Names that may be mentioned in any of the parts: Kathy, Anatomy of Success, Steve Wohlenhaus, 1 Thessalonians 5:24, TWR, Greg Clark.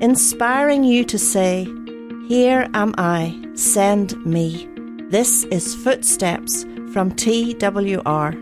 inspiring you to say, "Here am I, send me." This is Footsteps from TWR.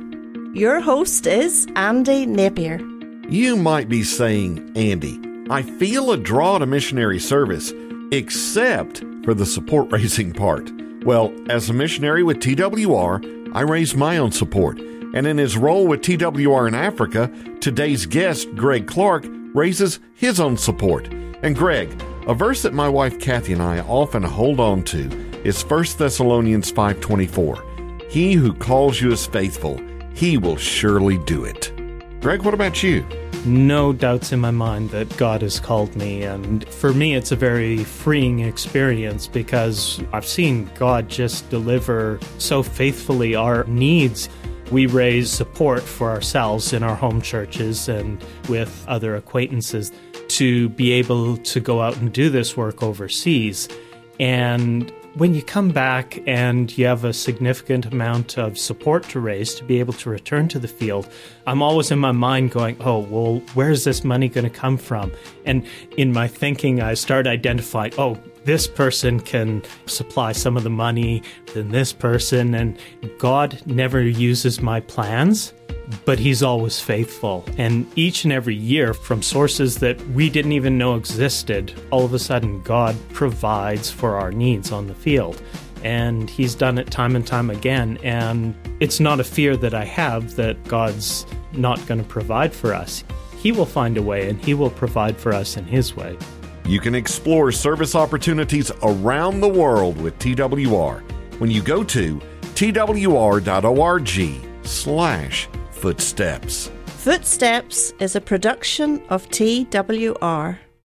Your host is Andy Napier. You might be saying, "Andy, I feel a draw to missionary service, except for the support raising part." Well, as a missionary with TWR, I raise my own support. And in his role with TWR in Africa, today's guest, Greg Clark, raises his own support. And Greg, a verse that my wife Kathy and I often hold on to is 1 Thessalonians 5:24. "He who calls you is faithful, he will surely do it." Greg, what about you? No doubts in my mind that God has called me, and for me it's a very freeing experience because I've seen God just deliver so faithfully our needs. We raise support for ourselves in our home churches and with other acquaintances to be able to go out and do this work overseas. And when you come back and you have a significant amount of support to raise to be able to return to the field, I'm always in my mind going, "Oh, well, where is this money going to come from?" And in my thinking, I start identifying, "Oh, this person can supply some of the money, then this person." And God never uses my plans, but he's always faithful. And each and every year, from sources that we didn't even know existed, all of a sudden God provides for our needs on the field. And he's done it time and time again. And it's not a fear that I have that God's not going to provide for us. He will find a way, and he will provide for us in his way. You can explore service opportunities around the world with TWR when you go to twr.org/footsteps. Footsteps is a production of TWR.